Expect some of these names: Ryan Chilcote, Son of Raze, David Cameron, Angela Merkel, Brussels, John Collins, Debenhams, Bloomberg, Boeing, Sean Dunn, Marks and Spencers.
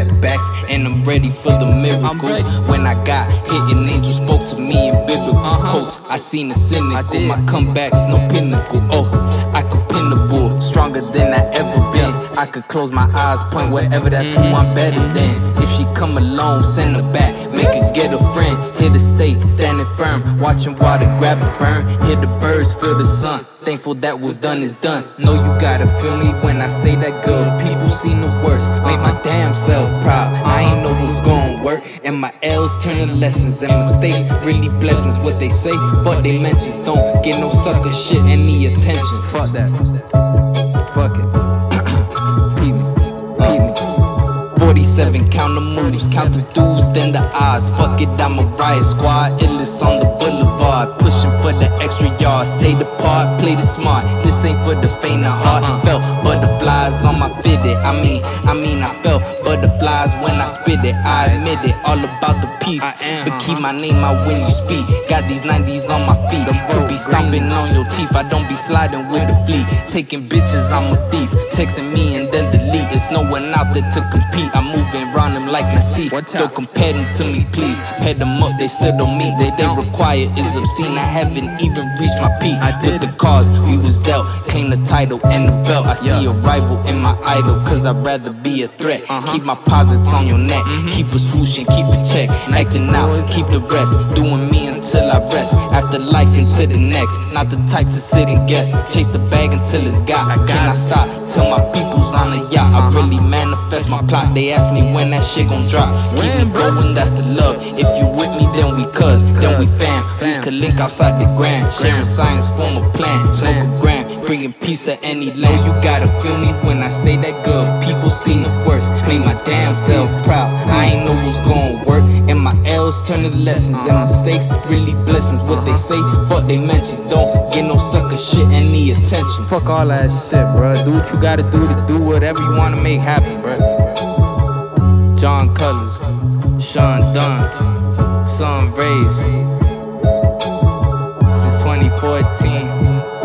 setbacks, and I'm ready for the miracles. When I got hit, an angel spoke to me in biblical quotes. I seen the cynical, my comebacks, no pinnacle. Oh, I could pin the bull, stronger than I ever been. I could close my eyes, point wherever, that's who I'm better than. If she come alone, send her back, make her get a friend. Here to stay, standing firm, watching water grab a burn. Hear the birds, feel the sun, thankful that was done is done. Know you gotta feel me when I say that good. People seen the worst, make my damn self proud. I ain't know what's gonna work, and my L's turn to lessons, and mistakes really blessings. What they say, but they mentions, don't get no sucker shit any attention. Fuck that, fuck it. 47, count the moves, count the dudes, then the eyes. Fuck it, I'm a riot squad, illness on the boulevard. Pushing for the extra yard, stayed apart, played it smart. This ain't for the faint of heart. Felt butterflies on my fitted. I mean, I felt butterflies when I spit it. I admit it, all about the peace. But keep my name out when you speak. Got these 90s on my feet. Could be stomping on your teeth. I don't be sliding with the fleet. Taking bitches, I'm a thief. Texting me and then delete. It's no one out there to compete. I'm moving around them like my seat. Don't compare them to me, please. Pad them up, they still don't meet. They require is obscene. I haven't even reached my peak. I did the cause we was dealt, claim the title and the belt. I see a rival in my idol, cause I'd rather be a threat. Keep my posits on your neck, keep a swoosh and keep a check. Acting out, keep the rest, doing me until I rest. After life into the next, not the type to sit and guess. Chase the bag until it's got. Can I stop till my people's on the yacht? I really manifest my plot. They ask me when that shit gon' drop. Keep it going, that's the love. If you with me, then we cuz, then we fam. We could link outside the gram, sharing science, form a plan. Smoke a gram, bringing peace to any land. You gotta feel me when I say that good. People seen the worst, made my damn self proud. I ain't know what's gonna work, and my L's turn to lessons, and mistakes really blessings. What they say, fuck they mention. Don't get no sucker shit any attention. Fuck all that shit, bruh. Do what you gotta do to do whatever you wanna make happen, bruh. John Collins, Sean Dunn, Son of Raze. Since 2014.